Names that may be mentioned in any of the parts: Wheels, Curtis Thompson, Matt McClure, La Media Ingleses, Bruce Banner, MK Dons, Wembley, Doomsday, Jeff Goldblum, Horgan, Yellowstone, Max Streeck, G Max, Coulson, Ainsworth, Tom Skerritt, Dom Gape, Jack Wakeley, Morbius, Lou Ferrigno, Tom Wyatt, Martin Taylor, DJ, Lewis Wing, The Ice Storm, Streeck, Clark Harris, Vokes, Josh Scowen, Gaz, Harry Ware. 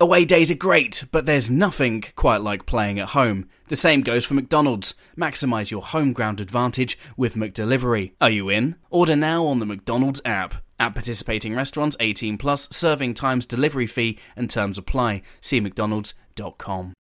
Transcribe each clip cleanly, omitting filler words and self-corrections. Away days are great, but there's nothing quite like playing at home. The same goes for McDonald's. Maximise your home ground advantage with McDelivery. Are you in? Order now on the McDonald's app. At participating restaurants, 18 plus, serving times, delivery fee and terms apply. See mcdonalds.com.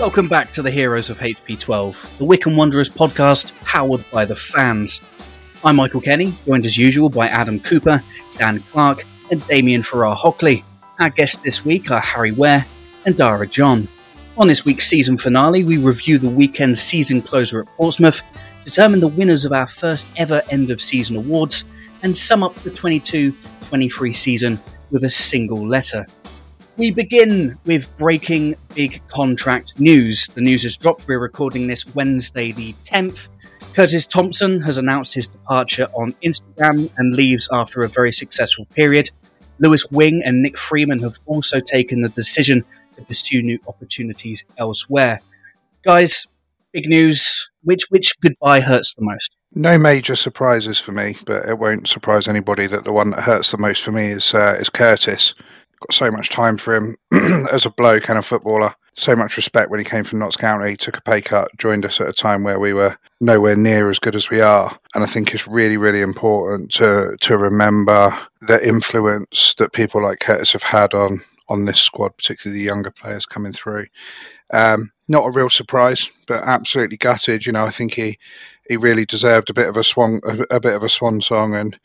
Welcome back to the Heroes of HP12, the Wycombe Wanderers podcast powered by the fans. I'm Michael Kenny, joined as usual by Adam Cooper, Dan Clark and Damien Farrar-Hockley. Our guests this week are Harry Ware and Dara John. On this week's season finale, we review the weekend's season closer at Portsmouth, determine the winners of our first ever end-of-season awards and sum up the 22-23 season with a single letter. We begin with breaking big contract news. The news has dropped. We're recording this Wednesday the 10th. Curtis Thompson has announced his departure on Instagram and leaves after a very successful period. Lewis Wing and Nick Freeman have also taken the decision to pursue new opportunities elsewhere. Guys, big news. Which goodbye hurts the most? No major surprises for me, but it won't surprise anybody that the one that hurts the most for me is Curtis. Got so much time for him as a bloke and a footballer. So much respect when he came from Notts County, took a pay cut, joined us at a time where we were nowhere near as good as we are. And I think it's really, really important to remember the influence that people like Curtis have had on this squad, particularly the younger players coming through. Not a real surprise, but absolutely gutted. You know, I think he really deserved a bit of a swan song and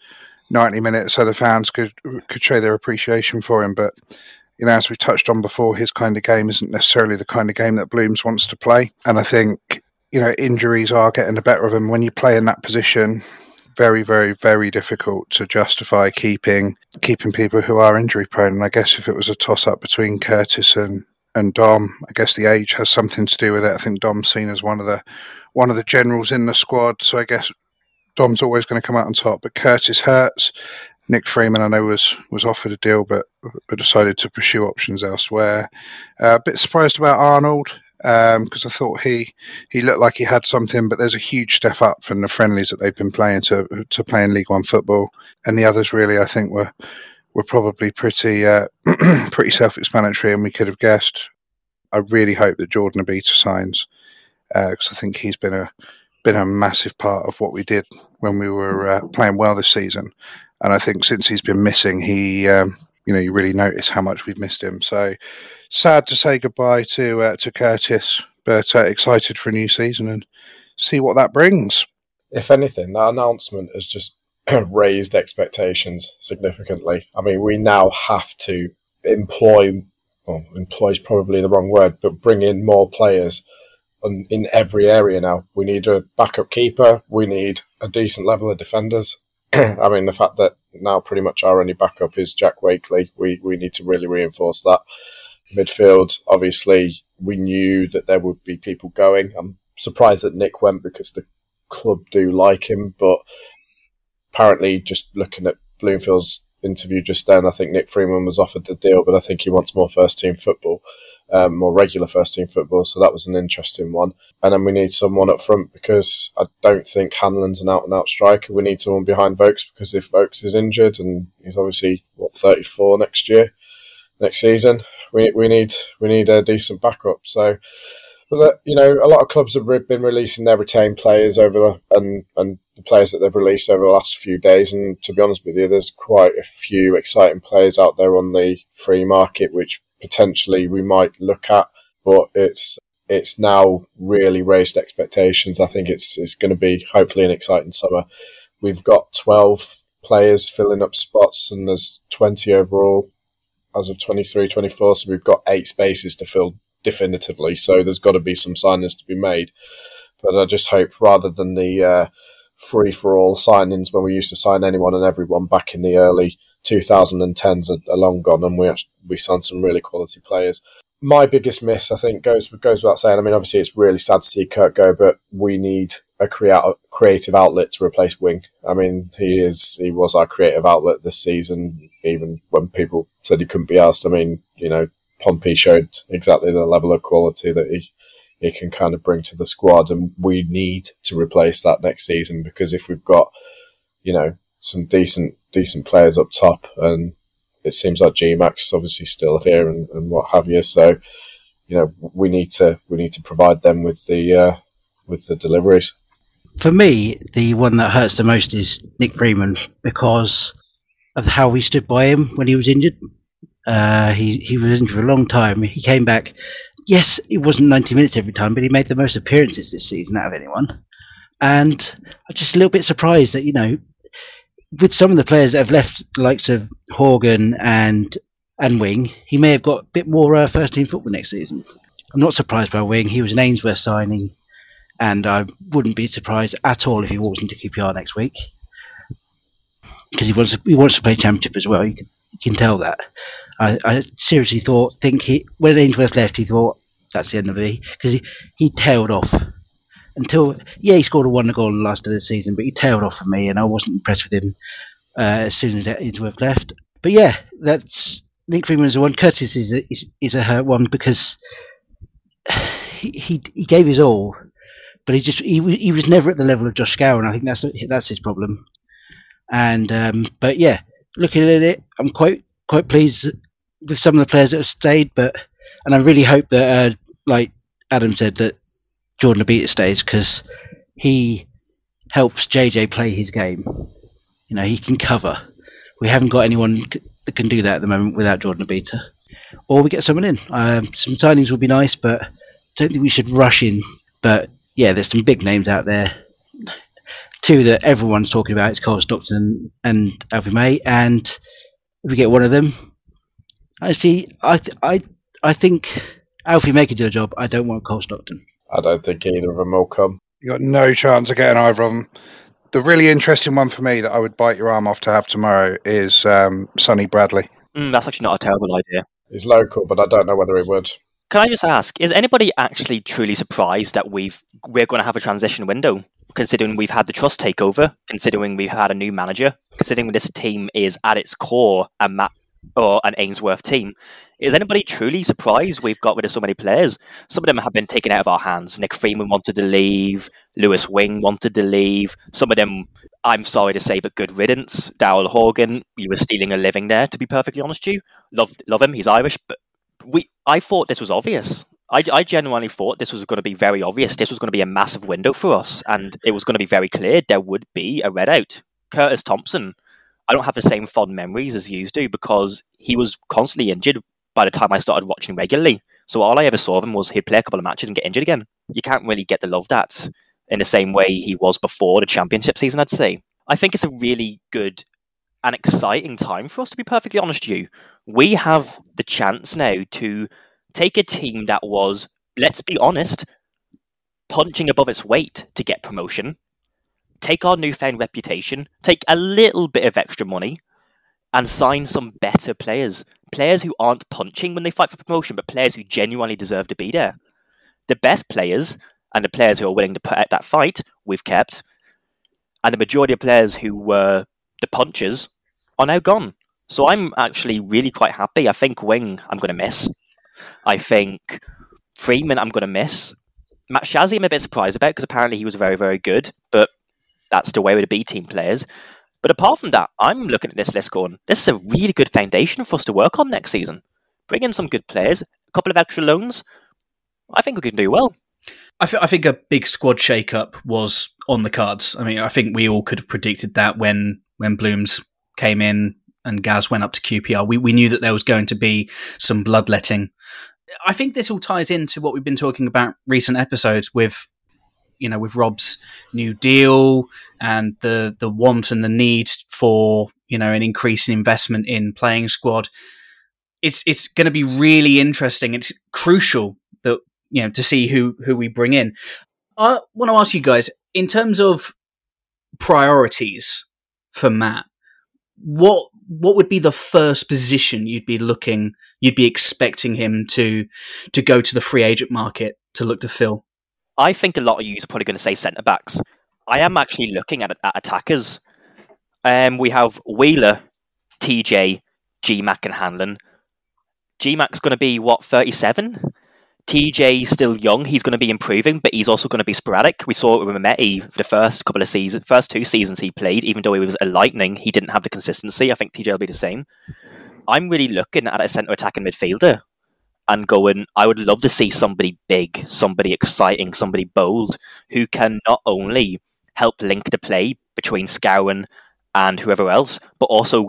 90 minutes so the fans could show their appreciation for him. But, you know, as we touched on before, his kind of game isn't necessarily the kind of game that Blooms wants to play. And I think, you know, injuries are getting the better of him. When you play in that position, very, very, very difficult to justify keeping people who are injury prone. And I guess if it was a toss-up between Curtis and Dom, I guess the age has something to do with it. I think Dom's seen as one of the generals in the squad. So I guess Dom's always going to come out on top, but Curtis hurts. Nick Freeman, I know, was offered a deal, but decided to pursue options elsewhere. A bit surprised about Arnold, because I thought he looked like he had something, but there's a huge step up from the friendlies that they've been playing to playing League One football. And the others really, I think, were probably pretty self-explanatory, and we could have guessed. I really hope that Jordan Obita signs, because I think he's been a massive part of what we did when we were playing well this season. And I think since he's been missing, you really notice how much we've missed him. So sad to say goodbye to Curtis, but excited for a new season and see what that brings. If anything, that announcement has just raised expectations significantly. I mean, we now have to employ is probably the wrong word, but bring in more players in every area now. We need a backup keeper. We need a decent level of defenders. I mean, the fact that now pretty much our only backup is Jack Wakeley, we need to really reinforce that. Midfield, obviously, we knew that there would be people going. I'm surprised that Nick went because the club do like him, but apparently just looking at Bloomfield's interview just then, I think Nick Freeman was offered the deal, but I think he wants more first-team football. More regular first-team football, so that was an interesting one. And then we need someone up front because I don't think Hanlon's an out-and-out striker. We need someone behind Vokes because if Vokes is injured, and he's obviously, 34 next season, we need a decent backup. So But, you know, a lot of clubs have been releasing their retained players over the, and the players that they've released over the last few days. And to be honest with you, there's quite a few exciting players out there on the free market, which potentially we might look at. But it's now really raised expectations. I think it's going to be hopefully an exciting summer. We've got 12 players filling up spots, and there's 20 overall as of 23, 24. So we've got 8 spaces to fill definitively. So there's got to be some signings to be made. But I just hope, rather than the free-for-all signings when we used to sign anyone and everyone back in the early 2010s are long gone, and we signed some really quality players. My biggest miss, I think, goes without saying. I mean, obviously, it's really sad to see Kurt go, but we need a creative outlet to replace Wing. I mean, he was our creative outlet this season, even when people said he couldn't be asked. I mean, you know, Pompey showed exactly the level of quality that he can kind of bring to the squad, and we need to replace that next season, because if we've got, you know, some decent players up top, and it seems like G Max is obviously still here and what have you. So, you know, we need to provide them with the deliveries. For me, the one that hurts the most is Nick Freeman, because of how we stood by him when he was injured. He was injured for a long time. He came back. Yes, it wasn't 90 minutes every time, but he made the most appearances this season out of anyone. And I'm just a little bit surprised that, you know, with some of the players that have left, the likes of Horgan and Wing, he may have got a bit more first-team football next season. I'm not surprised by Wing. He was an Ainsworth signing, and I wouldn't be surprised at all if he walks into QPR next week, because he wants to play Championship as well. You can tell that. I seriously think when Ainsworth left, he thought, that's the end of it, because he tailed off. Until, yeah, he scored a wonder goal in the last of the season, but he tailed off for me, and I wasn't impressed with him as soon as Ainsworth left. But yeah, that's Nick Freeman's one. Curtis is a hurt one, because he gave his all, but he was never at the level of Josh Scowen. I think that's his problem. And but yeah, looking at it, I'm quite pleased with some of the players that have stayed, and I really hope that like Adam said, that Jordan Obita stays, because he helps JJ play his game. You know, he can cover. We haven't got anyone that can do that at the moment without Jordan Obita. Or we get someone in. Some signings will be nice, but I don't think we should rush in. But yeah, there's some big names out there. Two that everyone's talking about is Cole Stockton and Alfie May. And if we get one of them, I think Alfie May could do a job. I don't want Cole Stockton. I don't think either of them will come. You got no chance of getting either of them. The really interesting one for me that I would bite your arm off to have tomorrow is Sonny Bradley. That's actually not a terrible idea. He's local, but I don't know whether he would. Can I just ask, is anybody actually truly surprised that we're going to have a transition window, considering we've had the Trust takeover, considering we've had a new manager, considering this team is at its core an Ainsworth team? Is anybody truly surprised we've got rid of so many players? Some of them have been taken out of our hands. Nick Freeman wanted to leave. Lewis Wing wanted to leave. Some of them, I'm sorry to say, but good riddance. Darrell Horgan, you were stealing a living there, to be perfectly honest with you. Love him, he's Irish. But I thought this was obvious. I genuinely thought this was going to be very obvious. This was going to be a massive window for us, and it was going to be very clear there would be a red out. Curtis Thompson, I don't have the same fond memories as you do, because he was constantly injured by the time I started watching regularly. So all I ever saw of him was he'd play a couple of matches and get injured again. You can't really get the love that in the same way he was before the Championship season, I'd say. I think it's a really good and exciting time for us, to be perfectly honest with you. We have the chance now to take a team that was, let's be honest, punching above its weight to get promotion, take our newfound reputation, take a little bit of extra money, and sign some better players. Players who aren't punching when they fight for promotion, but players who genuinely deserve to be there. The best players and the players who are willing to put out that fight, we've kept. And the majority of players who were the punchers are now gone. So I'm actually really quite happy. I think Wing, I'm going to miss. I think Freeman, I'm going to miss. Matt Shazzy, I'm a bit surprised about, because apparently he was very, very good. But that's the way with the B-team players. But apart from that, I'm looking at this list going, this is a really good foundation for us to work on next season. Bring in some good players, a couple of extra loans. I think we can do well. I think a big squad shake-up was on the cards. I mean, I think we all could have predicted that when Blooms came in and Gaz went up to QPR. We knew that there was going to be some bloodletting. I think this all ties into what we've been talking about recent episodes with Rob's new deal and the want and the need for, an increase in investment in playing squad. It's going to be really interesting. It's crucial that, to see who we bring in. I want to ask you guys, in terms of priorities for Matt, what would be the first position you'd be expecting him to go to the free agent market to look to fill? I think a lot of you are probably going to say centre-backs. I am actually looking at attackers. We have Wheeler, TJ, G Mac and Hanlon. G Mac's going to be, 37? TJ's still young. He's going to be improving, but he's also going to be sporadic. We saw it with Mehmeti for the first two seasons he played, even though he was a Lightning, he didn't have the consistency. I think TJ will be the same. I'm really looking at a centre-attacking midfielder. And going, I would love to see somebody big, somebody exciting, somebody bold, who can not only help link the play between Scowen and whoever else, but also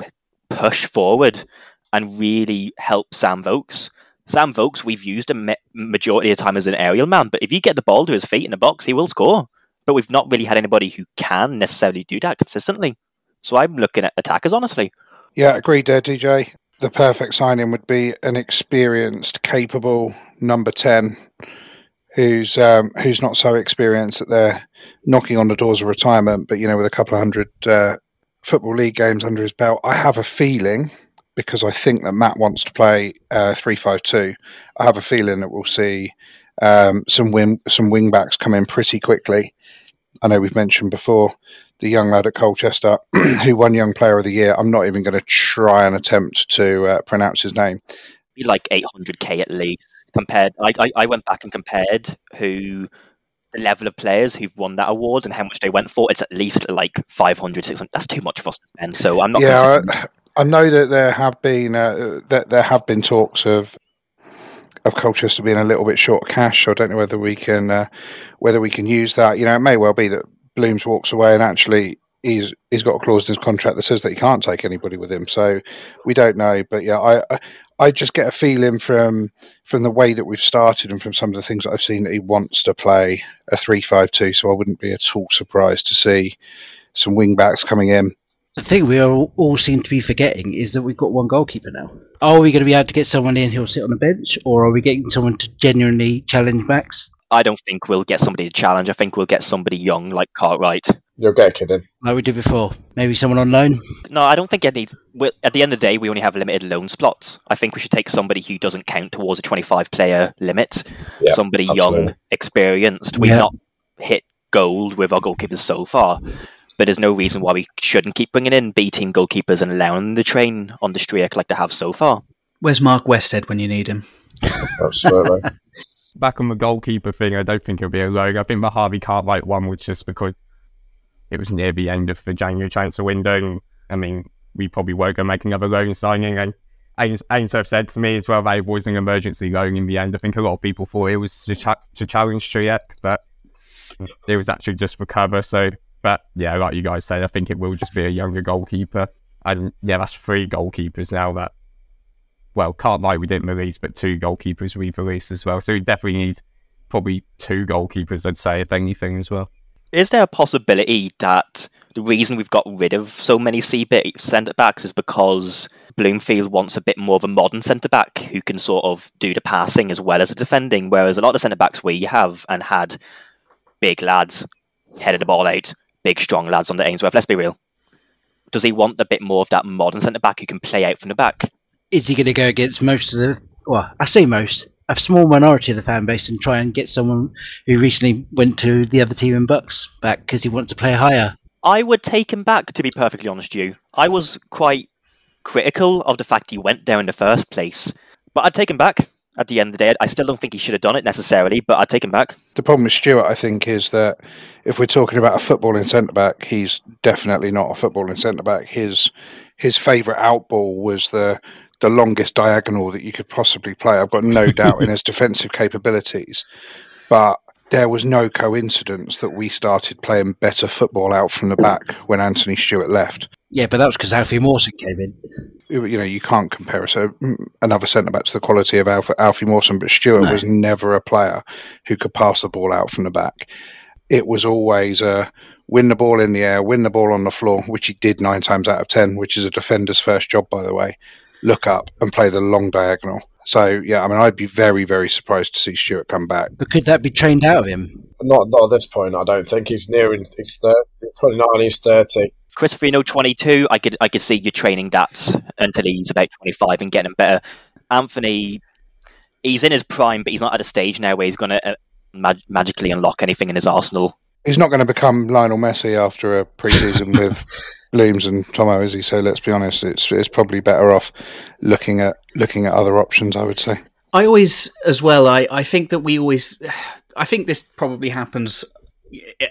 push forward and really help Sam Vokes. Sam Vokes, we've used him majority of the time as an aerial man, but if you get the ball to his feet in the box, he will score. But we've not really had anybody who can necessarily do that consistently. So I'm looking at attackers, honestly. Yeah, agreed there, DJ. The perfect signing would be an experienced, capable number 10 who's not so experienced that they're knocking on the doors of retirement, but, with a couple of hundred Football League games under his belt. I have a feeling, because I think that Matt wants to play 3-5-2, I have a feeling that we'll see some wing-backs come in pretty quickly. I know we've mentioned before the young lad at Colchester who won Young Player of the Year. I'm not even going to try and attempt to pronounce his name. Be like 800k at least. Compared, I went back and compared the level of players who've won that award and how much they went for. It's at least like 500, 600. That's too much for us to spend. So I'm not. Yeah, I know that there have been talks of Colchester being a little bit short of cash. So I don't know whether we can use that. It may well be that Blooms walks away and actually he's got a clause in his contract that says that he can't take anybody with him. So we don't know. But yeah, I just get a feeling from the way that we've started and from some of the things that I've seen that he wants to play a 3-5-2. So I wouldn't be at all surprised to see some wing-backs coming in. The thing we all seem to be forgetting is that we've got one goalkeeper now. Are we going to be able to get someone in who'll sit on the bench, or are we getting someone to genuinely challenge Max? I don't think we'll get somebody to challenge. I think we'll get somebody young like Cartwright. You'll get a kid in. Like we did before. Maybe someone on loan? No, I don't think at the end of the day, we only have limited loan slots. I think we should take somebody who doesn't count towards a 25-player limit. Yeah, somebody absolutely. Young, experienced. We've not hit gold with our goalkeepers so far, but there's no reason why we shouldn't keep bringing in B-team goalkeepers and allowing the train on the Streeck like they have so far. Where's Mark Westhead when you need him? Absolutely. Back on the goalkeeper thing, I don't think it'll be a loan. I think the Harvey Cartwright one was just because it was near the end of the January transfer window. And, I mean, we probably won't go make another loan signing. And Ainsworth said to me as well that it was an emergency loan in the end. I think a lot of people thought it was to challenge Streeck, but it was actually just for cover. So, but yeah, like you guys said, I think it will just be a younger goalkeeper. And yeah, that's 3 goalkeepers now that. Well, Cartwright we didn't release, but 2 goalkeepers we've released as well. So we definitely need probably 2 goalkeepers, I'd say, if anything, as well. Is there a possibility that the reason we've got rid of so many CB centre-backs is because Bloomfield wants a bit more of a modern centre-back who can sort of do the passing as well as the defending, whereas a lot of centre-backs we have and had big lads headed the ball out, big, strong lads under Ainsworth, let's be real. Does he want a bit more of that modern centre-back who can play out from the back? Is he going to go against a small minority of the fan base and try and get someone who recently went to the other team in Bucks back because he wants to play higher? I would take him back, to be perfectly honest, you. I was quite critical of the fact he went there in the first place, but I'd take him back at the end of the day. I still don't think he should have done it necessarily, but I'd take him back. The problem with Stewart, I think, is that if we're talking about a footballing centre-back, he's definitely not a footballing centre-back. His favourite outball was the longest diagonal that you could possibly play. I've got no doubt in his defensive capabilities, but there was no coincidence that we started playing better football out from the back when Anthony Stewart left. Yeah, but that was because Alfie Mawson came in. You know, you can't compare another centre-back to the quality of Alfie Mawson, but Stewart was never a player who could pass the ball out from the back. It was always win the ball in the air, win the ball on the floor, which he did 9 times out of 10, which is a defender's first job, by the way. Look up and play the long diagonal. So, yeah, I mean, I'd be very, very surprised to see Stewart come back. But could that be trained out of him? Not at this point, I don't think. He's nearing 30, 29, he's 30. Chris Forino, 22, I could see you training that until he's about 25 and getting better. Anthony, he's in his prime, but he's not at a stage now where he's going to magically unlock anything in his arsenal. He's not going to become Lionel Messi after a pre-season with Blooms and Tomo, is he? So let's be honest, it's probably better off looking at other options, I would say. I always, as well, I think this probably happens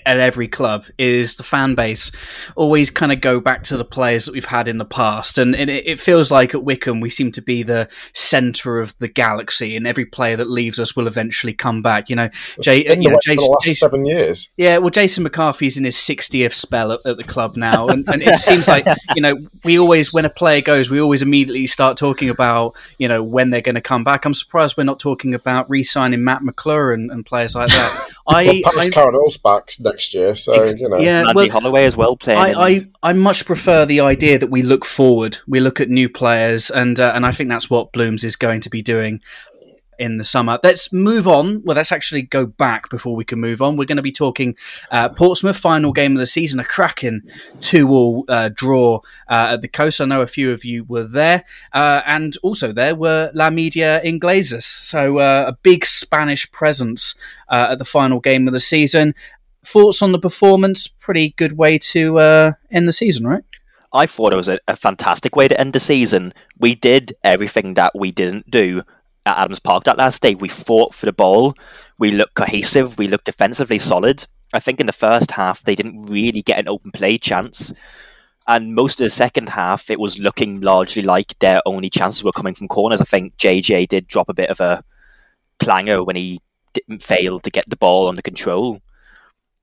at every club, is the fan base always kind of go back to the players that we've had in the past, and it feels like at Wycombe we seem to be the centre of the galaxy, and every player that leaves us will eventually come back. You know, Jason, the last 7 years. Yeah, well, Jason McCarthy's in his 60th spell at the club now, and it seems like, you know, we always, when a player goes, we always immediately start talking about, you know, when they're going to come back. I'm surprised we're not talking about re-signing Matt McClure and players like that. Next year, so you know, yeah, Andy Holloway as well playing. I much prefer the idea that we look forward, we look at new players, and I think that's what Blooms is going to be doing in the summer. Let's move on. Well, let's actually go back before we can move on. We're going to be talking Portsmouth, final game of the season, a cracking 2-2 draw at the Coast. I know a few of you were there, and also there were La Media Ingleses, so a big Spanish presence at the final game of the season. Thoughts on the performance? Pretty good way to end the season, right? I thought it was a fantastic way to end the season. We did everything that we didn't do at Adams Park that last day. We fought for the ball. We looked cohesive. We looked defensively solid. I think in the first half, they didn't really get an open play chance. And most of the second half, it was looking largely like their only chances were coming from corners. I think JJ did drop a bit of a clanger when he didn't fail to get the ball under control.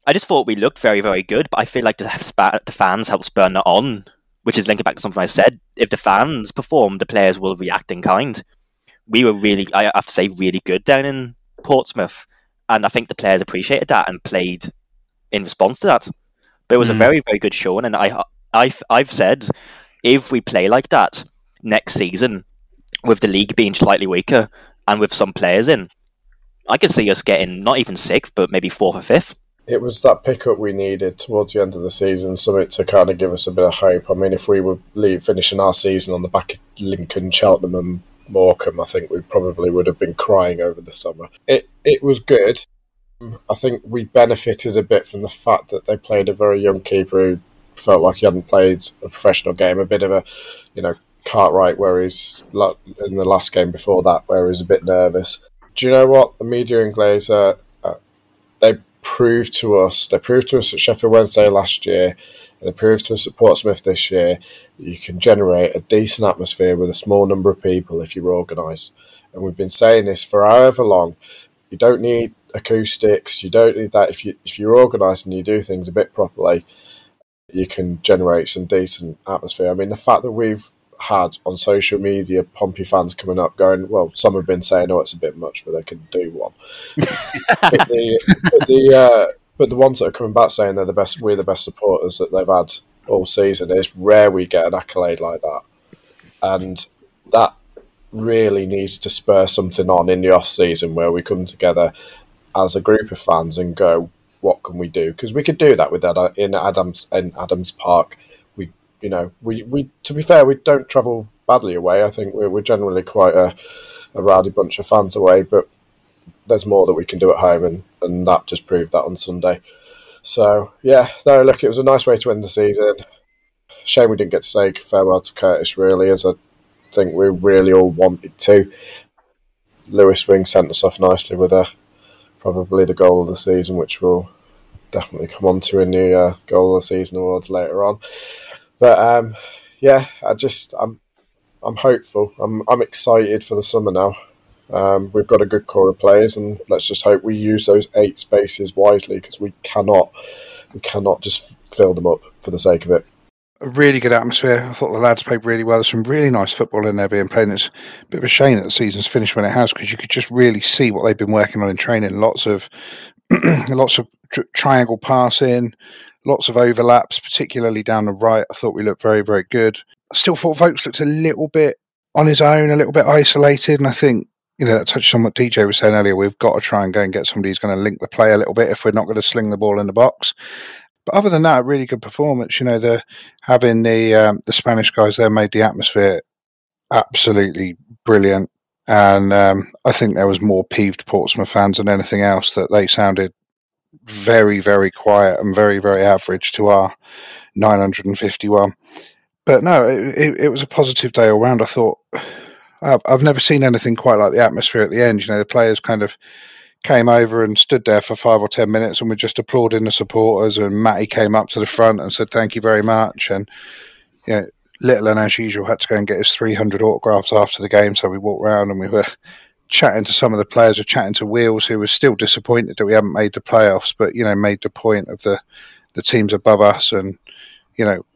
I just thought we looked very, very good, but I feel like the fans helped spur that on, which is linking back to something I said. If the fans perform, the players will react in kind. We were really, I have to say, really good down in Portsmouth. And I think the players appreciated that and played in response to that. But it was a very, very good showing. And I've said, if we play like that next season, with the league being slightly weaker and with some players in, I could see us getting not even 6th, but maybe 4th or 5th. It was that pickup we needed towards the end of the season, something to kind of give us a bit of hope. I mean, if we were finishing our season on the back of Lincoln, Cheltenham and Morecambe, I think we probably would have been crying over the summer. It was good. I think we benefited a bit from the fact that they played a very young keeper who felt like he hadn't played a professional game, a bit of a, you know, Cartwright, where he's in the last game before that, where he was a bit nervous. Do you know what? The media and Glazer, they proved to us at Sheffield Wednesday last year, and they proved to us at Portsmouth this year, you can generate a decent atmosphere with a small number of people if you're organised. And we've been saying this for however long. You don't need acoustics, you don't need that. If you're organised and you do things a bit properly, you can generate some decent atmosphere. I mean, the fact that we've had on social media Pompey fans coming up going, well, some have been saying, oh, it's a bit much, but they can do one. But the ones that are coming back saying they're the best, we're the best supporters that they've had all season. It's rare we get an accolade like that, and that really needs to spur something on in the off season where we come together as a group of fans and go, what can we do? Because we could do that with that in Adams Park. You know, we to be fair, we don't travel badly away. I think we're generally quite a rowdy bunch of fans away, but there's more that we can do at home, and that just proved that on Sunday. So, yeah, no, look, it was a nice way to end the season. Shame we didn't get to say farewell to Curtis, really, as I think we really all wanted to. Lewis Wing sent us off nicely with probably the goal of the season, which we'll definitely come on to in the Goal of the Season awards later on. But I'm hopeful. I'm excited for the summer now. We've got a good core of players, and let's just hope we use those 8 spaces wisely, because we cannot just fill them up for the sake of it. A really good atmosphere. I thought the lads played really well. There's some really nice football in there being played. And it's a bit of a shame that the season's finished when it has, because you could just really see what they've been working on in training. Lots of triangle passing, lots of overlaps, particularly down the right. I thought we looked very, very good. I still thought Vokes looked a little bit on his own, a little bit isolated. And I think, that touched on what DJ was saying earlier. We've got to try and go and get somebody who's going to link the play a little bit if we're not going to sling the ball in the box. But other than that, a really good performance. Having the Spanish guys there made the atmosphere absolutely brilliant. And I think there was more peeved Portsmouth fans than anything else, that they sounded very, very quiet and very, very average to our 951. But no, it was a positive day all round. I thought, I've never seen anything quite like the atmosphere at the end. The players kind of came over and stood there for 5 or 10 minutes and were just applauding the supporters, and Matty came up to the front and said thank you very much, and Littleton, as usual, had to go and get his 300 autographs after the game, so we walked round and we were chatting to some of the players, we were chatting to Wheels, who was still disappointed that we haven't made the playoffs, but made the point of the teams above us, and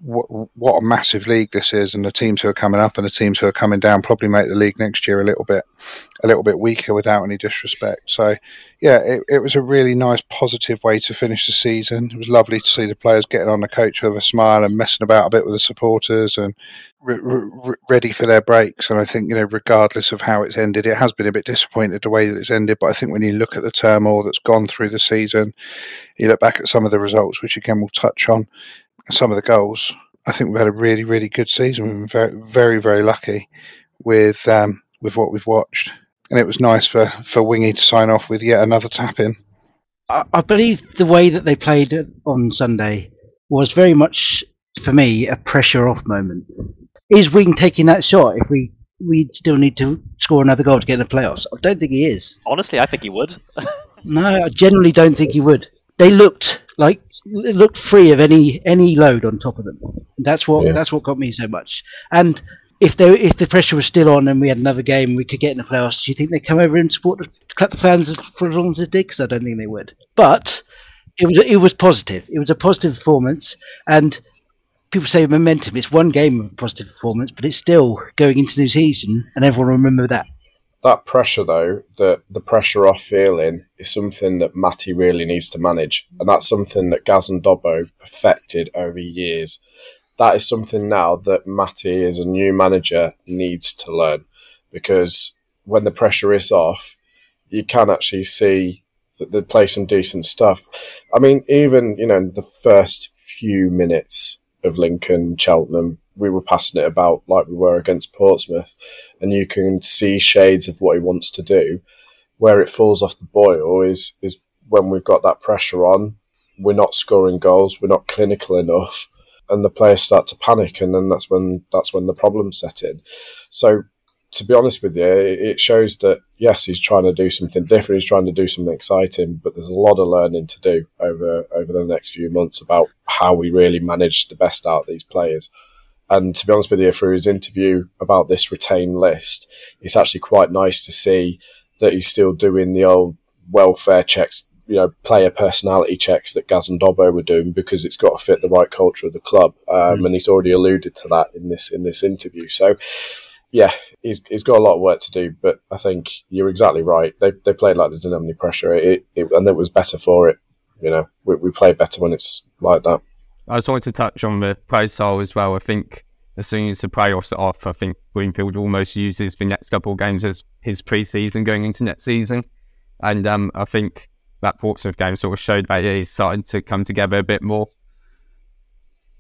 what a massive league this is, and the teams who are coming up and the teams who are coming down probably make the league next year a little bit weaker, without any disrespect. So, it was a really nice, positive way to finish the season. It was lovely to see the players getting on the coach with a smile and messing about a bit with the supporters and ready for their breaks. And I think, regardless of how it's ended, it has been a bit disappointing the way that it's ended. But I think when you look at the turmoil that's gone through the season, you look back at some of the results, which again we'll touch on, some of the goals, I think we've had a really, really good season. We've been very, very, very lucky with what we've watched. And it was nice for Wingy to sign off with yet another tap-in. I believe the way that they played on Sunday was very much, for me, a pressure-off moment. Is Wing taking that shot if we still need to score another goal to get in the playoffs? I don't think he is. Honestly, I think he would. No, I generally don't think he would. They looked like... It looked free of any load on top of them. That's what got me so much. And if the pressure was still on and we had another game, we could get in the playoffs. Do you think they come over and support clap the fans for as long as they did? Because I don't think they would. But it was positive. It was a positive performance. And people say momentum. It's one game of positive performance, but it's still going into the season, and everyone will remember that. That pressure, though, the pressure off feeling is something that Matty really needs to manage. And that's something that Gaz and Dobbo perfected over years. That is something now that Matty, as a new manager, needs to learn. Because when the pressure is off, you can actually see that they play some decent stuff. I mean, even, the first few minutes of Lincoln, Cheltenham, we were passing it about like we were against Portsmouth, and you can see shades of what he wants to do. Where it falls off the boil is when we've got that pressure on, we're not scoring goals, we're not clinical enough, and the players start to panic, and then that's when the problems set in. So, to be honest with you, it shows that, yes, he's trying to do something different, he's trying to do something exciting, but there's a lot of learning to do over the next few months about how we really manage the best out of these players. And to be honest with you, through his interview about this retained list, it's actually quite nice to see that he's still doing the old welfare checks, player personality checks that Gaz and Dobbo were doing, because it's got to fit the right culture of the club. And he's already alluded to that in this interview. So, yeah, he's got a lot of work to do, but I think you're exactly right. They played like they didn't have any pressure, and it was better for it. We play better when it's like that. I just wanted to touch on the play style as well. I think as soon as the playoffs are off, I think Bloomfield almost uses the next couple of games as his pre-season going into next season. And I think that Portsmouth game sort of showed that he's starting to come together a bit more.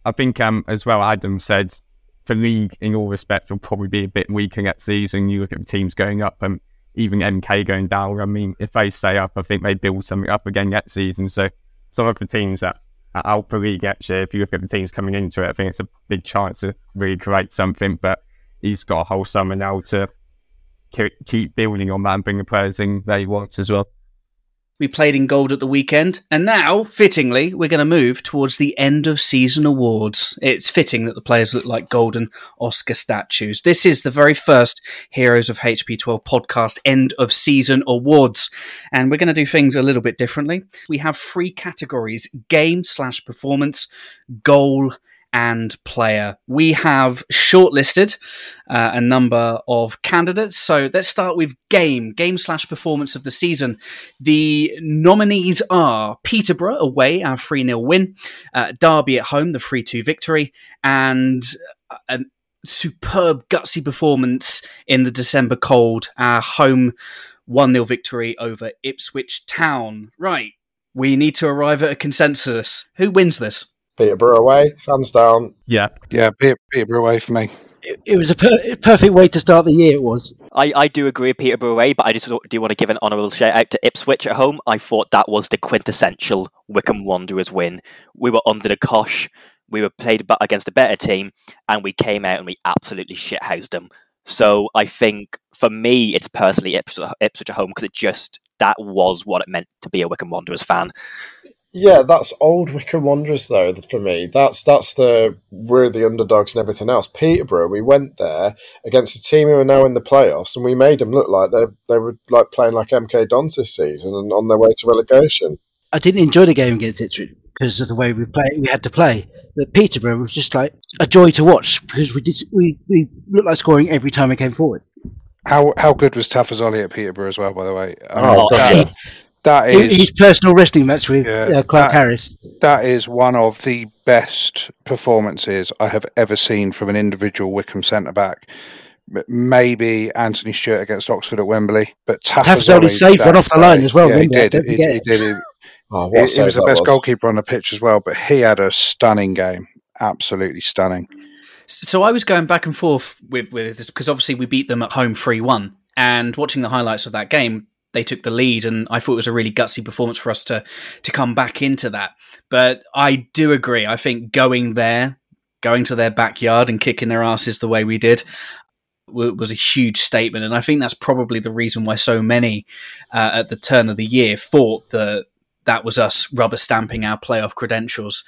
I think as well, Adam said, the league in all respect will probably be a bit weaker next season. You look at the teams going up and even MK going down. I mean, if they stay up, I think they build something up again next season. So some of the teams that Alpha League, actually, if you look at the teams coming into it, I think it's a big chance to really create something, but he's got a whole summer now to keep building on that and bring the players in they want as well. We played in gold at the weekend, and now, fittingly, we're going to move towards the end-of-season awards. It's fitting that the players look like golden Oscar statues. This is the very first Heroes of HP12 podcast end-of-season awards, and we're going to do things a little bit differently. We have three categories: game/performance, goal, and player. We have shortlisted a number of candidates. So let's start with game/performance of the season. The nominees are Peterborough away, our 3-0 win, Derby at home, the 3-2 victory, and an superb gutsy performance in the December cold, our home 1-0 victory over Ipswich Town. Right, we need to arrive at a consensus. Who wins this? Peterborough away, hands down. Yeah, Peterborough away for me. It was a perfect way to start the year, it was. I do agree with Peterborough away, but I just do want to give an honourable shout-out to Ipswich at home. I thought that was the quintessential Wycombe Wanderers win. We were under the cosh, we were played against a better team, and we came out and we absolutely shithoused them. So I think, for me, it's personally Ipswich at home, because that was what it meant to be a Wycombe Wanderers fan. Yeah, that's old Wycombe Wanderers, though, for me. That's we're the underdogs and everything else. Peterborough, we went there against a team who are now in the playoffs, and we made them look like they were like playing like MK Dons this season and on their way to relegation. I didn't enjoy the game against Ipswich because of the way we had to play. But Peterborough was just like a joy to watch because we looked like scoring every time we came forward. How good was Tafazoli at Peterborough as well, by the way? Oh, God. That is his personal wrestling match with Clark Harris. That is one of the best performances I have ever seen from an individual Wycombe centre-back. Maybe Anthony Stewart against Oxford at Wembley, but Tafazoli saved one off the line as well. Yeah, he did. Oh, he was the best goalkeeper on the pitch as well, but he had a stunning game. Absolutely stunning. So I was going back and forth with this because obviously we beat them at home 3-1, and watching the highlights of that game, they took the lead, and I thought it was a really gutsy performance for us to come back into that. But I do agree. I think going to their backyard and kicking their asses the way we did was a huge statement. And I think that's probably the reason why so many at the turn of the year thought that was us rubber stamping our playoff credentials.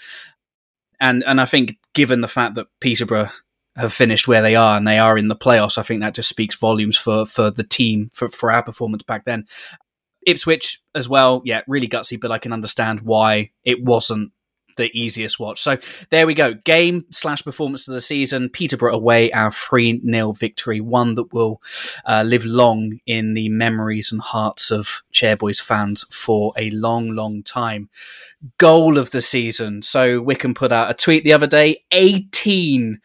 And I think given the fact that Peterborough have finished where they are and they are in the playoffs, I think that just speaks volumes for the team, for our performance back then. Ipswich as well, yeah, really gutsy, but I can understand why it wasn't the easiest watch. So there we go. Game/performance of the season, Peterborough away, our 3-0 victory, one that will live long in the memories and hearts of Chairboys fans for a long, long time. Goal of the season. So Wycombe put out a tweet the other day, 18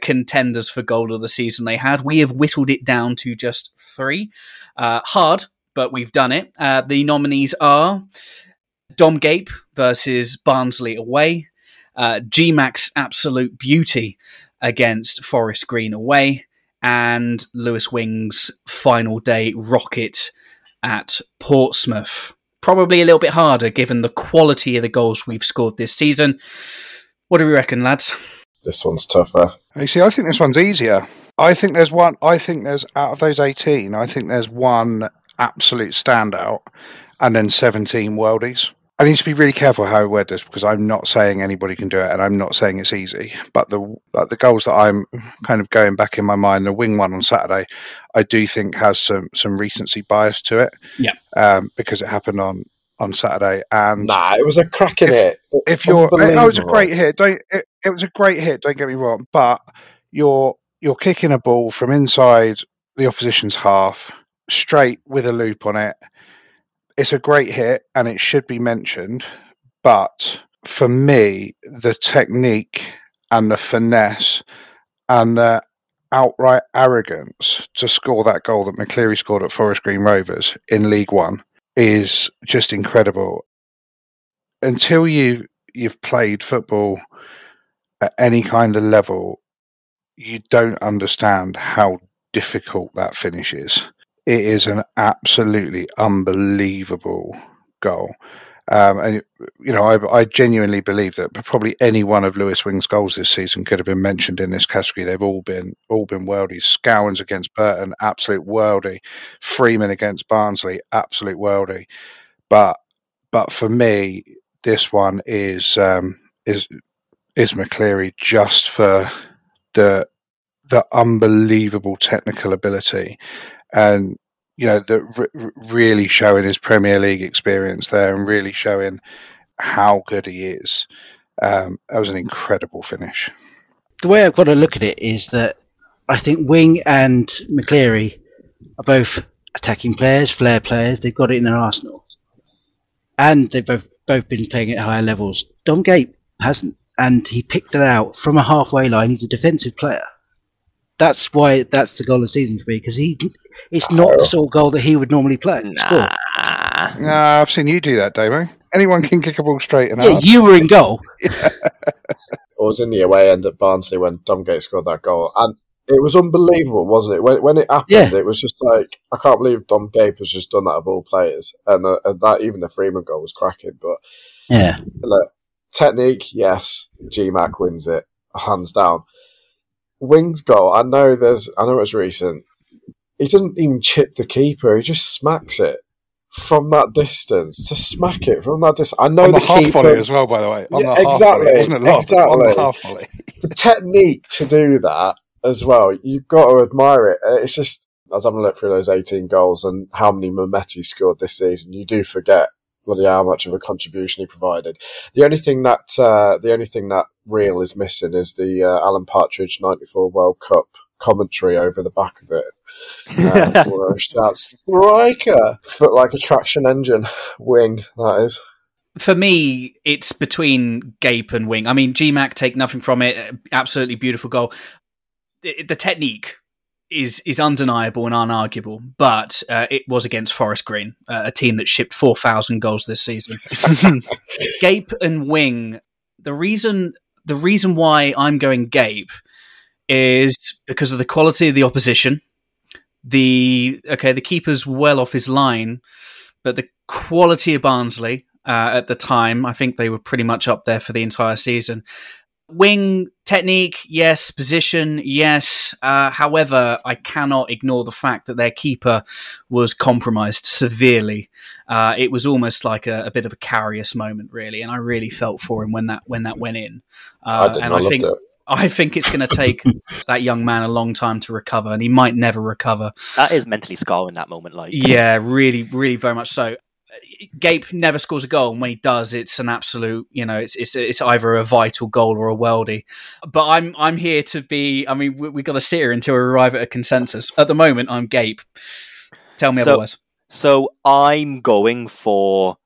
contenders for goal of the season they had. We have whittled it down to just 3. Hard, but we've done it. The nominees are Dom Gape versus Barnsley away, G Max absolute beauty against Forest Green away, and Lewis Wing's final day rocket at Portsmouth. Probably a little bit harder given the quality of the goals we've scored this season. What do we reckon, lads? This one's tougher. You see, I think this one's easier. I think there's out of those 18, I think there's one absolute standout, and then 17 worldies. I need to be really careful how I word this because I'm not saying anybody can do it and I'm not saying it's easy. But the goals that I'm kind of going back in my mind, the wing one on Saturday, I do think has some recency bias to it. Yeah. Because it happened on Saturday. And it was a cracking hit. It was a great hit. It was a great hit, don't get me wrong. But you're kicking a ball from inside the opposition's half, straight with a loop on it. It's a great hit and it should be mentioned, but for me, the technique and the finesse and the outright arrogance to score that goal that McCleary scored at Forest Green Rovers in League One is just incredible. Until you've played football at any kind of level, you don't understand how difficult that finish is. It is an absolutely unbelievable goal. And, you know, I genuinely believe that probably any one of Lewis Wing's goals this season could have been mentioned in this category. They've all been worldies. Scowen's against Burton, absolute worldie. Freeman against Barnsley, absolute worldie. But for me, this one is McCleary, just for the unbelievable technical ability, and you know, really showing his Premier League experience there, and really showing how good he is. That was an incredible finish. The way I've got to look at it is that I think Wing and McCleary are both attacking players, flair players. They've got it in their arsenal, and they've both been playing at higher levels. Dom Gape hasn't, and he picked it out from a halfway line. He's a defensive player. That's why that's the goal of the season for me, because it's not the sort of goal that he would normally play. Nah, I've seen you do that, Damo. Anyone can kick a ball straight and hard. You were in goal. Yeah. I was in the away end at Barnsley when Dom Gape scored that goal, and it was unbelievable, wasn't it? When it happened, It was just like, I can't believe Dom Gape has just done that of all players, and that even the Freeman goal was cracking. But yeah, look, technique, yes, G Mac wins it hands down. Wing's goal, I know it's recent. He doesn't even chip the keeper; he just smacks it from that distance. To smack it from that distance, I know the half volley as well. By the way, on the half volley. The technique to do that as well, you've got to admire it. It's just, I was having a look through those 18 goals and how many Mehmeti scored this season. You do forget bloody how much of a contribution he provided. The only thing that reel is missing is the Alan Partridge 94 World Cup commentary over the back of it. Where it shouts, "Striker!" Foot like a traction engine. Wing, that is. For me, it's between Gape and Wing. I mean, G-Mac, take nothing from it. Absolutely beautiful goal. The technique is undeniable and unarguable, but it was against Forest Green, a team that shipped 4,000 goals this season. Gape and Wing. The reason why I'm going Gape is because of the quality of the opposition. The keeper's well off his line, but the quality of Barnsley at the time, I think they were pretty much up there for the entire season. Wing, technique, yes. Position, yes. However, I cannot ignore the fact that their keeper was compromised severely. It was almost like a bit of a Karius moment, really, and I really felt for him when that went in. I think it's going to take that young man a long time to recover, and he might never recover. That is mentally scarring, that moment, like. Yeah, really, really, very much so. Gape never scores a goal, and when he does, it's an absolute, you know, it's either a vital goal or a worldie. But I'm here to be, I mean, we've got to sit here until we arrive at a consensus. At the moment, I'm Gape. Tell me otherwise. So I'm going for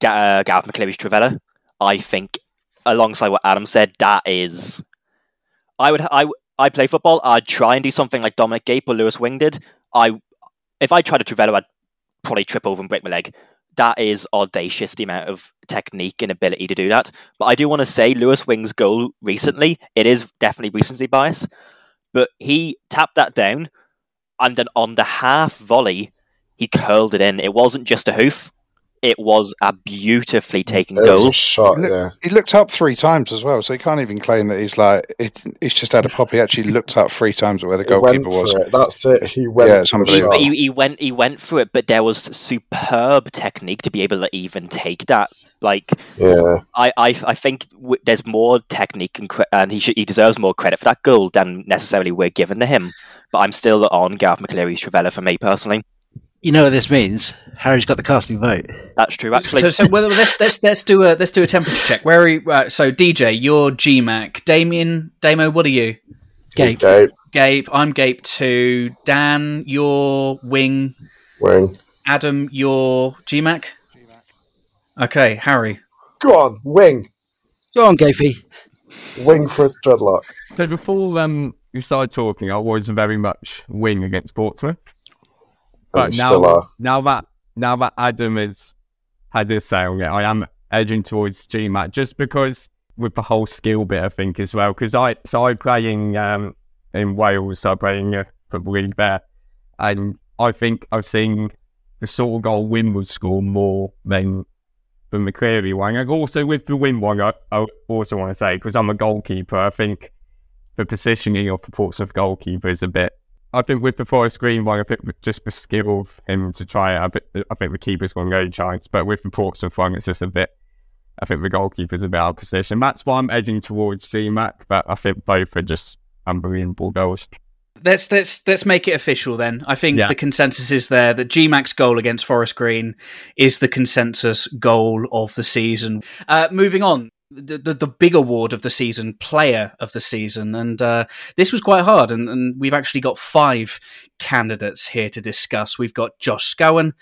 Gareth McCleary's Travella. I think, alongside what Adam said, that is... I play football, I'd try and do something like Dominic Gape or Lewis Wing did. If I tried a Travella, I'd probably trip over and break my leg. That is audacious, the amount of technique and ability to do that. But I do want to say Lewis Wing's goal recently, it is definitely recency bias, but he tapped that down, and then on the half volley, he curled it in. It wasn't just a hoof. It was a beautifully taken goal. He looked up three times as well, so he can't even claim that he's like, he's just had a pop. He actually looked up three times at where the goalkeeper was. It. That's it. He went. Yeah, it's unbelievable. He went for it, but there was superb technique to be able to even take that. Like, yeah. I think there's more technique, and he deserves more credit for that goal than necessarily we're given to him. But I'm still on Gareth McCleary's Travella for me personally. You know what this means? Harry's got the casting vote. That's true, actually. So let's do a temperature check. Where are you? So DJ, you're G-Mac. Damo, what are you? Gape. I'm Gape too. Dan, you're Wing. Wing. Adam, you're G-Mac. G-Mac. Okay, Harry. Go on, Wing. Go on, Gapey. Wing for a dreadlock. So before you started talking, I was very much Wing against Portsmouth. But now that Adam has had his say on it, I am edging towards G-Mac, just because with the whole skill bit, I think, as well. Because I play in Wales, so I play in the Football League there. And I think I've seen the sort of goal Win would score more than the McCleary one. And also with the Win one, I also want to say, because I'm a goalkeeper, I think the positioning of the Portsmouth goalkeeper is a bit I think with the Forest Green one, I think just the skill of him to try it, I think the keeper's got no chance. But with the Portsmouth one, it's just a bit, I think the goalkeeper's a bit out of position. That's why I'm edging towards G Mac, but I think both are just unbelievable goals. Let's make it official then. I think the consensus is there that G Mac's goal against Forest Green is the consensus goal of the season. Moving on, the big award of the season, player of the season, and this was quite hard. And we've actually got 5 candidates here to discuss. We've got Josh Scowen,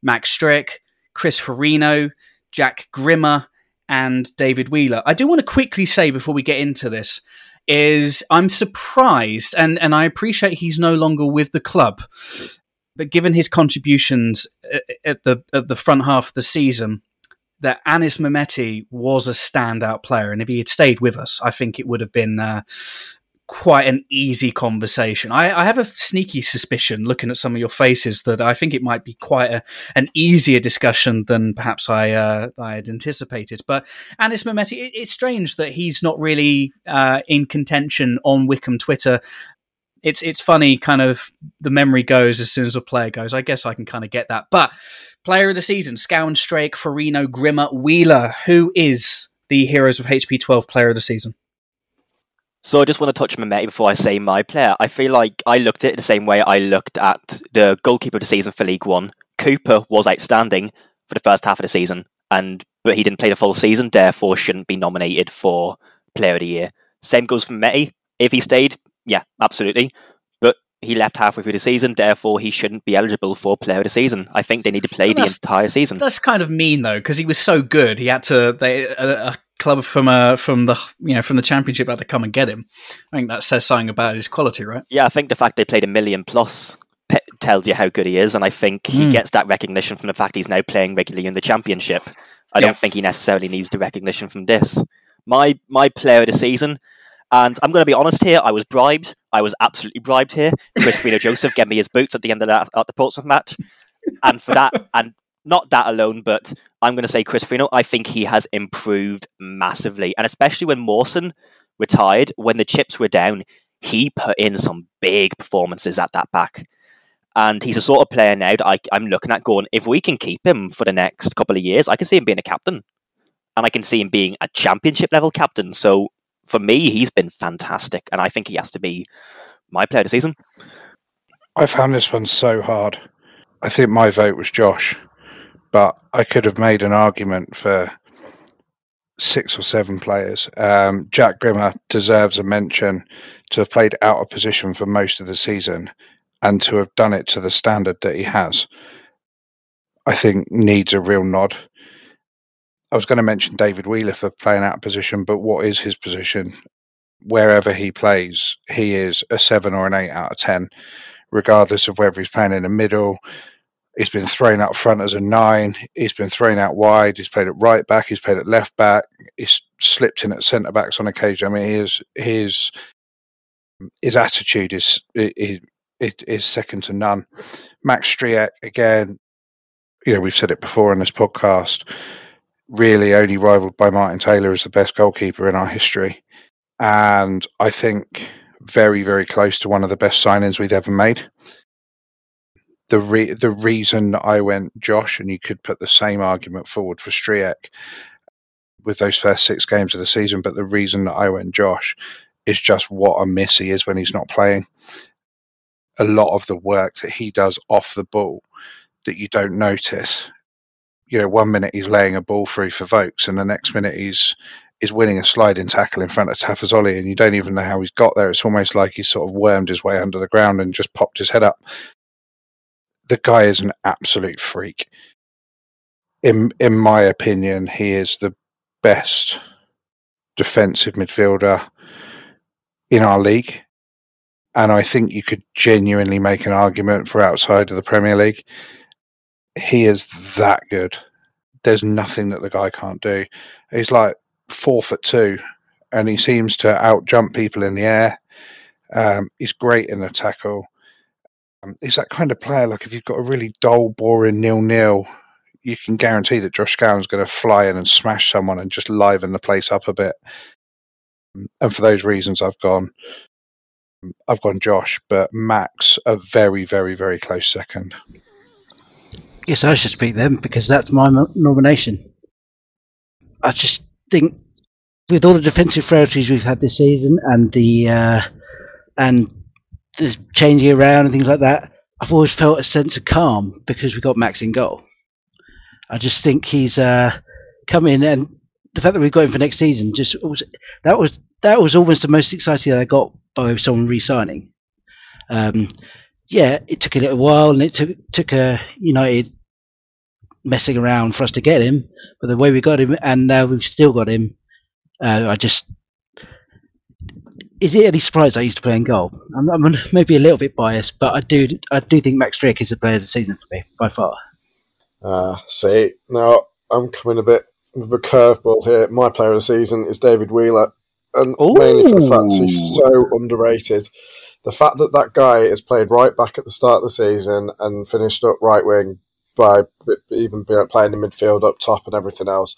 Max Streeck, Chris Forino, Jack Grimmer, and David Wheeler. I do want to quickly say before we get into this. Is I'm surprised, and I appreciate he's no longer with the club, but given his contributions at the front half of the season, that Anis Mehmeti was a standout player, and if he had stayed with us, I think it would have been quite an easy conversation. I have a sneaky suspicion, looking at some of your faces, that I think it might be quite an easier discussion than perhaps I had anticipated. But Anis Mehmeti, it's strange that he's not really in contention on Wycombe Twitter. It's funny, kind of the memory goes as soon as a player goes. I guess I can kind of get that. But player of the season, Scowen, Streeck, Forino, Grimmer, Wheeler. Who is the Heroes of HP12 player of the season? So I just want to touch Mehmeti before I say my player. I feel like I looked at it the same way I looked at the goalkeeper of the season for League One. Cooper was outstanding for the first half of the season, but he didn't play the full season, therefore shouldn't be nominated for Player of the Year. Same goes for Mehmeti. If he stayed, yeah, absolutely. But he left halfway through the season, therefore he shouldn't be eligible for Player of the Season. I think they need to play the entire season. That's kind of mean though, because he was so good. He had to... club from the championship had to come and get him. I think that says something about his quality, right? Yeah, I think the fact they played 1 million plus tells you how good he is, and I think he gets that recognition from the fact he's now playing regularly in the championship. I don't think he necessarily needs the recognition from this. My player of the season, and I'm going to be honest here, I was bribed. I was absolutely bribed here. Chris Forino Joseph gave me his boots at the end of that at the Portsmouth match, and for that and. Not that alone, but I'm going to say Chris Forino. I think he has improved massively. And especially when Mawson retired, when the chips were down, he put in some big performances at that back. And he's the sort of player now that I'm looking at going, if we can keep him for the next couple of years, I can see him being a captain. And I can see him being a championship level captain. So for me, he's been fantastic. And I think he has to be my player of the season. I found this one so hard. I think my vote was Josh. But I could have made an argument for 6 or 7 players. Jack Grimmer deserves a mention to have played out of position for most of the season and to have done it to the standard that he has. I think needs a real nod. I was going to mention David Wheeler for playing out of position, but what is his position? Wherever he plays, he is a 7 or an 8 out of 10, regardless of whether he's playing in the middle. He's been thrown up front as a 9. He's been thrown out wide. He's played at right back. He's played at left back. He's slipped in at centre backs on occasion. I mean, his attitude is second to none. Max Streeck, again, you know, we've said it before on this podcast, really only rivaled by Martin Taylor as the best goalkeeper in our history, and I think very, very close to one of the best signings we've ever made. The reason I went Josh, and you could put the same argument forward for Streeck with those first 6 games of the season, but the reason that I went Josh is just what a miss he is when he's not playing. A lot of the work that he does off the ball that you don't notice. You know, 1 minute he's laying a ball through for Vokes, and the next minute he's winning a sliding tackle in front of Tafazoli, and you don't even know how he's got there. It's almost like he's sort of wormed his way under the ground and just popped his head up. The guy is an absolute freak. In my opinion, he is the best defensive midfielder in our league. And I think you could genuinely make an argument for outside of the Premier League. He is that good. There's nothing that the guy can't do. He's like 4'2", and he seems to out-jump people in the air. He's great in the tackle. It's that kind of player, like if you've got a really dull, boring 0-0, you can guarantee that Josh Scowen's going to fly in and smash someone and just liven the place up a bit. And for those reasons, I've gone I've gone Josh, but Max a very, very, very close second. Yes, I should speak then because that's my nomination. I just think with all the defensive frailties we've had this season and the changing around and things like that, I've always felt a sense of calm because we got Max in goal. I just think he's come in, and the fact that we've got him for next season that was almost the most exciting that I got by someone re-signing. Yeah, it took a little while, and it took a United messing around for us to get him. But the way we got him, and now we've still got him, is it any surprise I used to play in goal? I'm maybe a little bit biased, but I do think Max Streeck is the player of the season for me by far. See, now I'm coming a bit with a curveball here. My player of the season is David Wheeler, and mainly for the fact he's so underrated. The fact that that guy has played right back at the start of the season and finished up right wing by even playing in midfield up top and everything else,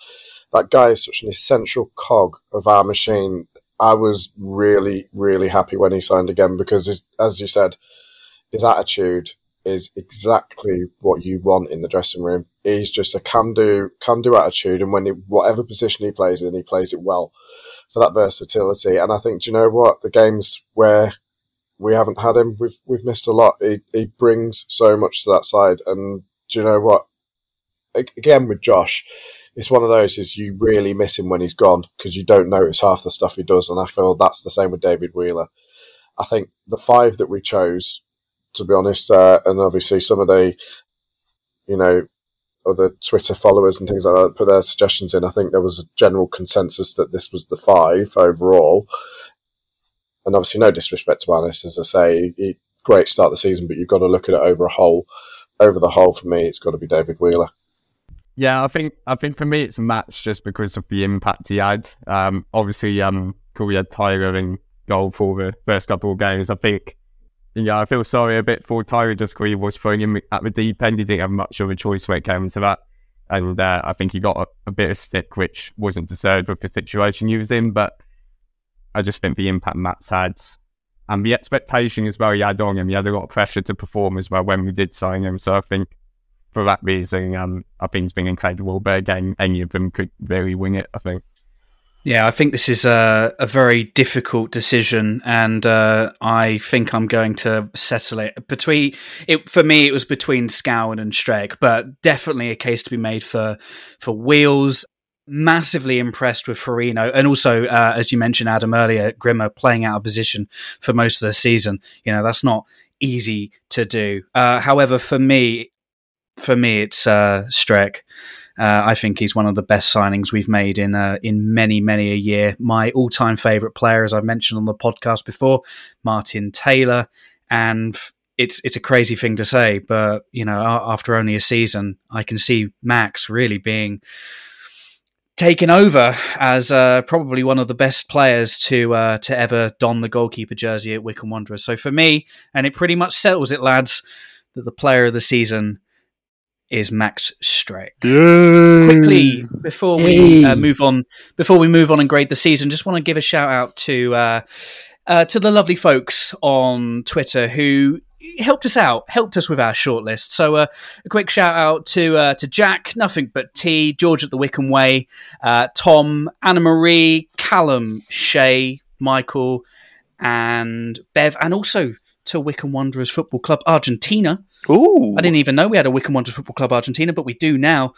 that guy is such an essential cog of our machine. I was really, really happy when he signed again because, as you said, his attitude is exactly what you want in the dressing room. He's just a can-do attitude, and when whatever position he plays in, he plays it well for that versatility. And I think, do you know what? The games where we haven't had him, we've missed a lot. He brings so much to that side, and do you know what? Again, with Josh, it's one of those is you really miss him when he's gone because you don't notice half the stuff he does, and I feel that's the same with David Wheeler. I think the five that we chose, to be honest, and obviously some of the other Twitter followers and things like that put their suggestions in, I think there was a general consensus that this was the five overall. And obviously, no disrespect to Anis, as I say, great start of the season, but you've got to look at it over the whole. For me, it's got to be David Wheeler. Yeah, I think for me it's Max just because of the impact he had. We had Tyler in goal for the first couple of games. I think, yeah, I feel sorry a bit for Tyler just because he was thrown in at the deep end. He didn't have much of a choice when it came to that, and I think he got a bit of stick which wasn't deserved with the situation he was in, but I just think the impact Matt's had and the expectation as well he had on him. He had a lot of pressure to perform as well when we did sign him. So I think for that reason, I think he's been incredible. But again, any of them could really wing it, I think. Yeah, I think this is a very difficult decision, and I think I'm going to settle it. For me, it was between Scowen and Streeck, but definitely a case to be made for Wheels. Massively impressed with Forino, and also as you mentioned, Adam, earlier, Grimmer playing out of position for most of the season. That's not easy to do. However, for me, it's Streeck. I think he's one of the best signings we've made in many, many a year. My all-time favourite player, as I've mentioned on the podcast before, Martin Taylor, and it's a crazy thing to say, but after only a season, I can see Max really being taken over as probably one of the best players to ever don the goalkeeper jersey at Wycombe Wanderers. So for me, and it pretty much settles it, lads, that the player of the season is Max Streeck. Quickly, before we move on and grade the season, just want to give a shout out to the lovely folks on Twitter who helped us with our shortlist. So a quick shout out to Jack, Nothing But Tea, George at the Wickham Way, Tom, Anna Marie, Callum, Shay, Michael and Bev, and also to Wycombe Wanderers Football Club Argentina. Ooh. I didn't even know we had a Wycombe Wanderers Football Club Argentina, but we do now.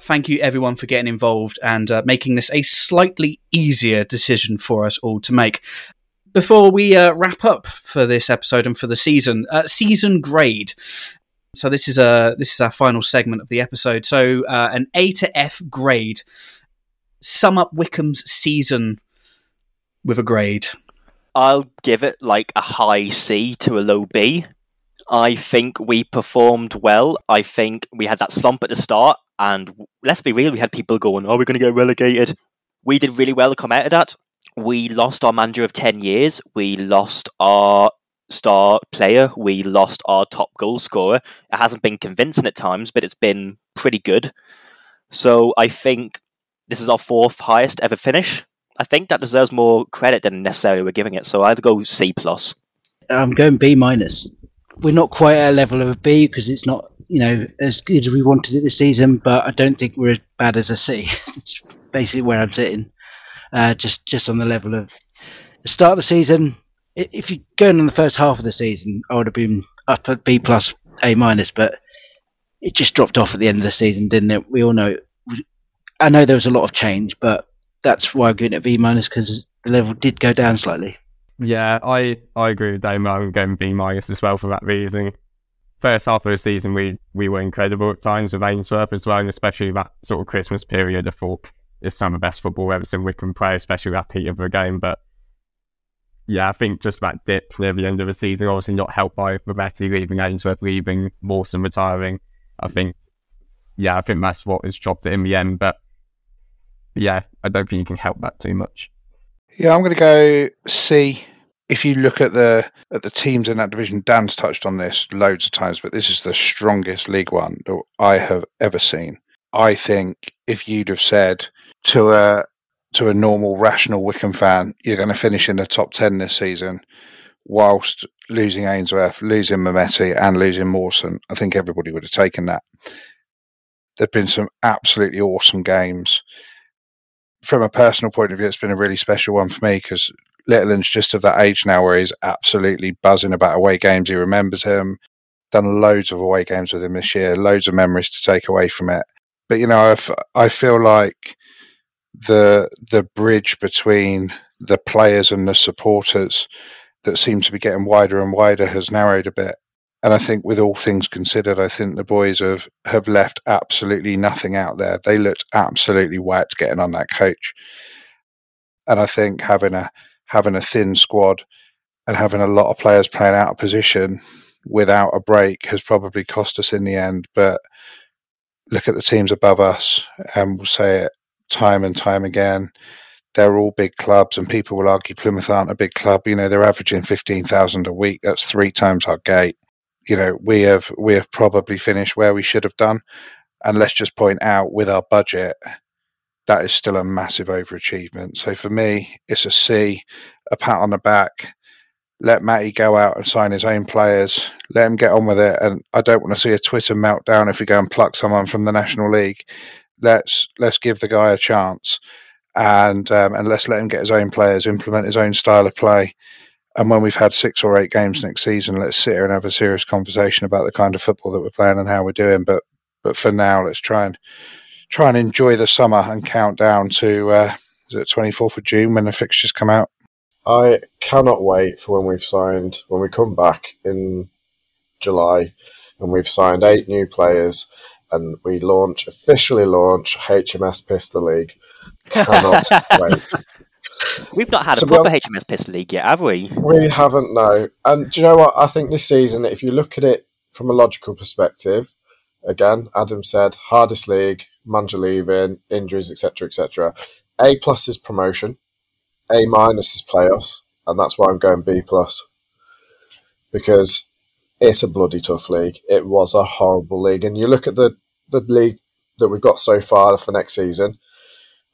Thank you everyone for getting involved and making this a slightly easier decision for us all to make. Before we wrap up for this episode and for the season, season grade. So this is our final segment of the episode. So an A to F grade. Sum up Wycombe's season with a grade. I'll give it like a high C to a low B. I think we performed well. I think we had that slump at the start. And let's be real, we had people going, "Are we going to get relegated?" We did really well to come out of that. We lost our manager of 10 years. We lost our star player. We lost our top goal scorer. It hasn't been convincing at times, but it's been pretty good. So I think this is our fourth highest ever finish. I think that deserves more credit than necessarily we're giving it. So I'd go C+. I'm going B minus. We're not quite at a level of a B because it's not, you know, as good as we wanted it this season, but I don't think we're as bad as a C. It's basically where I'm sitting, just on the level of the start of the season. If you're going on the first half of the season, I would have been up at B plus, A minus, but it just dropped off at the end of the season, didn't it? We all know. I know there was a lot of change, but that's why I'm giving it a B minus, because the level did go down slightly. Yeah, I agree with Damo. I'm going B minus as well for that reason. First half of the season, we were incredible at times with Ainsworth as well, and especially that sort of Christmas period. I thought it's some of the best football ever since we can play, especially that Peterborough game. But yeah, I think just that dip near the end of the season, obviously not helped by Mehmeti leaving, Ainsworth leaving, Mawson retiring. I think that's what has dropped it in the end. But yeah, I don't think you can help that too much. Yeah, I'm going to go C. If you look at the teams in that division, Dan's touched on this loads of times, but this is the strongest League One that I have ever seen. I think if you'd have said to a normal, rational Wycombe fan, you're going to finish in the top 10 this season, whilst losing Ainsworth, losing Mehmeti, and losing Mawson, I think everybody would have taken that. There've been some absolutely awesome games. From a personal point of view, it's been a really special one for me because Littleton's just of that age now where he's absolutely buzzing about away games. He remembers him. Done loads of away games with him this year. Loads of memories to take away from it. But, you know, I feel like the bridge between the players and the supporters that seems to be getting wider and wider has narrowed a bit. And I think with all things considered, I think the boys have left absolutely nothing out there. They looked absolutely whacked getting on that coach. And I think having a thin squad and having a lot of players playing out of position without a break has probably cost us in the end. But look at the teams above us, and we'll say it time and time again. They're all big clubs, and people will argue Plymouth aren't a big club. You know, they're averaging 15,000 a week. That's 3 times our gate. You know, we have probably finished where we should have done. And let's just point out, with our budget, that is still a massive overachievement. So for me, it's a C, a pat on the back. Let Matty go out and sign his own players. Let him get on with it. And I don't want to see a Twitter meltdown if we go and pluck someone from the National League. Let's give the guy a chance. And let's let him get his own players, implement his own style of play. And when we've had 6 or 8 games next season, let's sit here and have a serious conversation about the kind of football that we're playing and how we're doing. But for now, let's try and enjoy the summer and count down to 24th of June when the fixtures come out. I cannot wait for when we come back in July and we've signed 8 new players and we officially launch HMS Pistol League. Cannot wait. We've not had a proper HMS Pistol League yet, have we? We haven't, no. And do you know what? I think this season, if you look at it from a logical perspective, again, Adam said, hardest league, manager leaving, injuries, etc., etc. A plus is promotion. A minus is playoffs. And that's why I'm going B plus. Because it's a bloody tough league. It was a horrible league. And you look at the league that we've got so far for next season,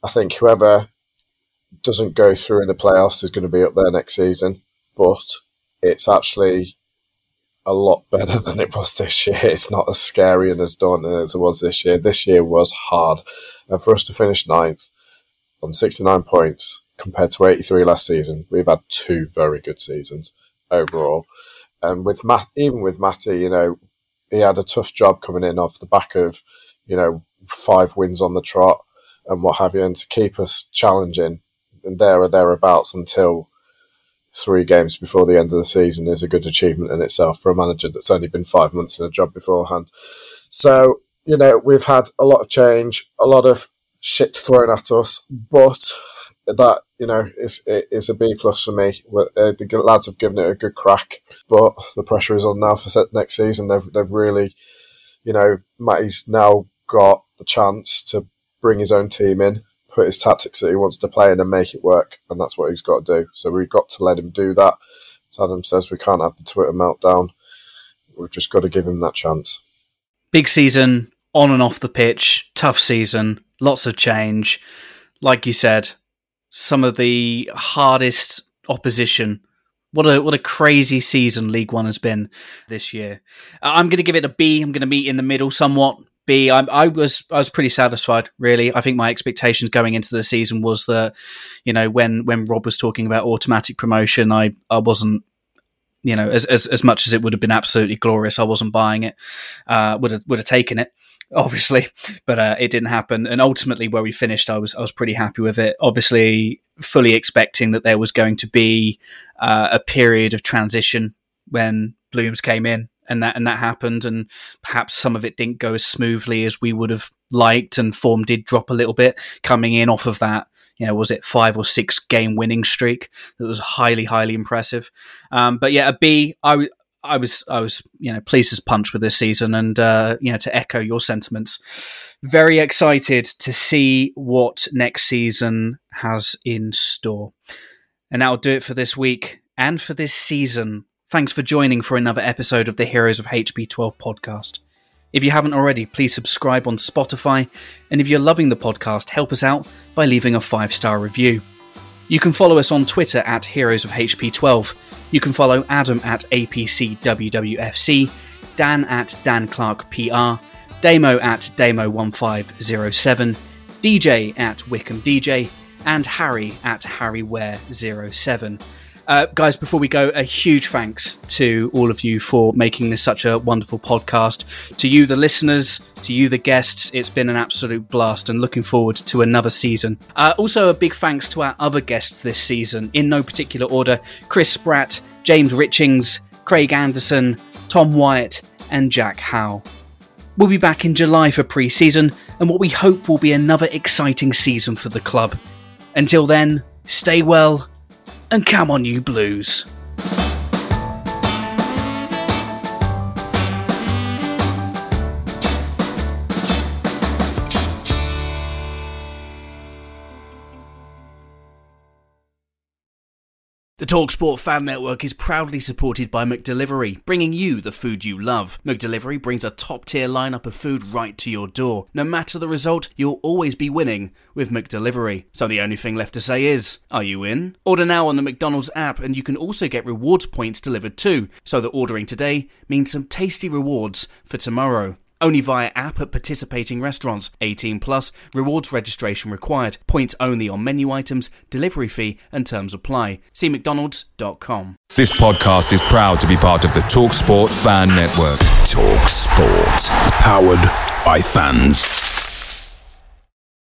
I think whoever doesn't go through in the playoffs is going to be up there next season, but it's actually a lot better than it was this year. It's not as scary and as daunting as it was this year. This year was hard, and for us to finish 9th on 69 points compared to 83 last season, we've had 2 very good seasons overall. And with even with Matty, you know, he had a tough job coming in off the back of, you know, 5 wins on the trot and what have you, and to keep us challenging and there or thereabouts until 3 games before the end of the season is a good achievement in itself for a manager that's only been 5 months in a job beforehand. So, you know, we've had a lot of change, a lot of shit thrown at us, but that, you know, is a B plus for me. The lads have given it a good crack, but the pressure is on now for next season. They've really, you know, Matty's now got the chance to bring his own team in, put his tactics that he wants to play in and make it work, and that's what he's got to do. So we've got to let him do that. As Adam says, we can't have the Twitter meltdown. We've just got to give him that chance. Big season, on and off the pitch, tough season, lots of change. Like you said, some of the hardest opposition What a crazy season League One has been this year. I'm going to give it a B. I'm going to meet in the middle somewhat. B. I was pretty satisfied, really. I think my expectations going into the season was that, you know, when Rob was talking about automatic promotion, I wasn't, you know, as much as it would have been absolutely glorious, I wasn't buying it. Would have taken it, obviously, but it didn't happen. And ultimately, where we finished, I was pretty happy with it. Obviously, fully expecting that there was going to be a period of transition when Blooms came in, and that happened, and perhaps some of it didn't go as smoothly as we would have liked, and form did drop a little bit coming in off of that. You know, was it 5 or 6 game winning streak that was highly impressive? But yeah, a B. I was, you know, pleased as punch with this season, and you know, to echo your sentiments, very excited to see what next season has in store. And that'll do it for this week and for this season. Thanks for joining for another episode of the Heroes of HB12 podcast. If you haven't already, please subscribe on Spotify, and if you're loving the podcast, help us out by leaving a 5-star review. You can follow us on Twitter at Heroes of HP12. You can follow Adam at APCWWFC, Dan at Dan Clark PR, Damo at Damo1507, DJ at Wickham DJ, and Harry at HarryWare07. Guys, before we go, a huge thanks to all of you for making this such a wonderful podcast. To you, the listeners, to you, the guests, it's been an absolute blast, and looking forward to another season. Also, a big thanks to our other guests this season, in no particular order: Chris Spratt, James Richings, Craig Anderson, Tom Wyatt, and Jack Howe. We'll be back in July for pre-season, and what we hope will be another exciting season for the club. Until then, stay well, and come on, you Blues. The TalkSport Fan Network is proudly supported by McDelivery, bringing you the food you love. McDelivery brings a top-tier lineup of food right to your door. No matter the result, you'll always be winning with McDelivery. So the only thing left to say is, are you in? Order now on the McDonald's app, and you can also get rewards points delivered too, so that ordering today means some tasty rewards for tomorrow. Only via app at participating restaurants. 18 plus, rewards registration required. Points only on menu items, delivery fee and terms apply. See mcdonalds.com. This podcast is proud to be part of the TalkSport Fan Network. TalkSport. Powered by fans.